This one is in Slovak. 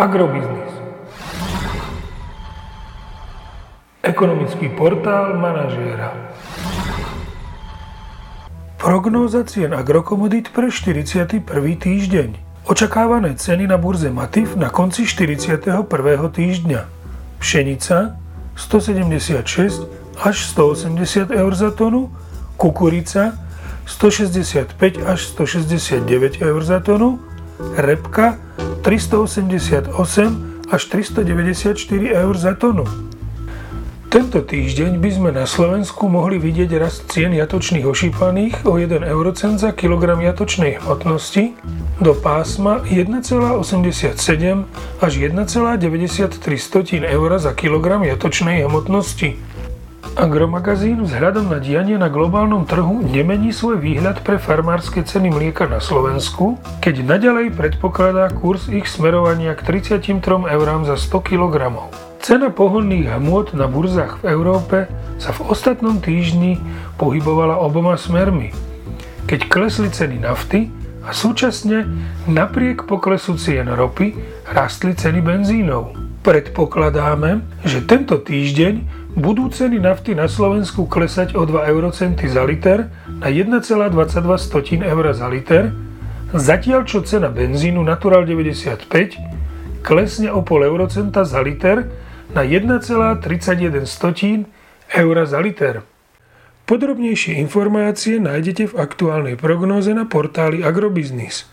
Agrobiznis. Ekonomický portál manažéra. Prognóza cien agrokomodít pre 41. týždeň. Očakávané ceny na burze Matif na konci 41. týždňa. Pšenica 176 až 180 eur za tonu, kukurica 165 až 169 eur za tonu, repka 388 až 394 eur za tonu. Tento týždeň by sme na Slovensku mohli vidieť rast cien jatočných ošípaných o 1 eurocent za kilogram jatočnej hmotnosti do pásma 1,87 až 1,93 eur za kilogram jatočnej hmotnosti. Agromagazín vzhľadom na dianie na globálnom trhu nemení svoj výhľad pre farmárske ceny mlieka na Slovensku, keď naďalej predpokladá kurz ich smerovania k 33 eurám za 100 kg. Cena pohonných hmôt na burzách v Európe sa v ostatnom týždni pohybovala oboma smermi, keď klesli ceny nafty a súčasne napriek poklesu cien ropy rastli ceny benzínov. Predpokladáme, že tento týždeň budú ceny nafty na Slovensku klesať o 2 eurocenty za liter na 1,22 eur za liter, zatiaľ čo cena benzínu Natural 95 klesne o 0,5 eurocenta za liter na 1,31 eur za liter. Podrobnejšie informácie nájdete v aktuálnej prognóze na portáli Agrobiznis.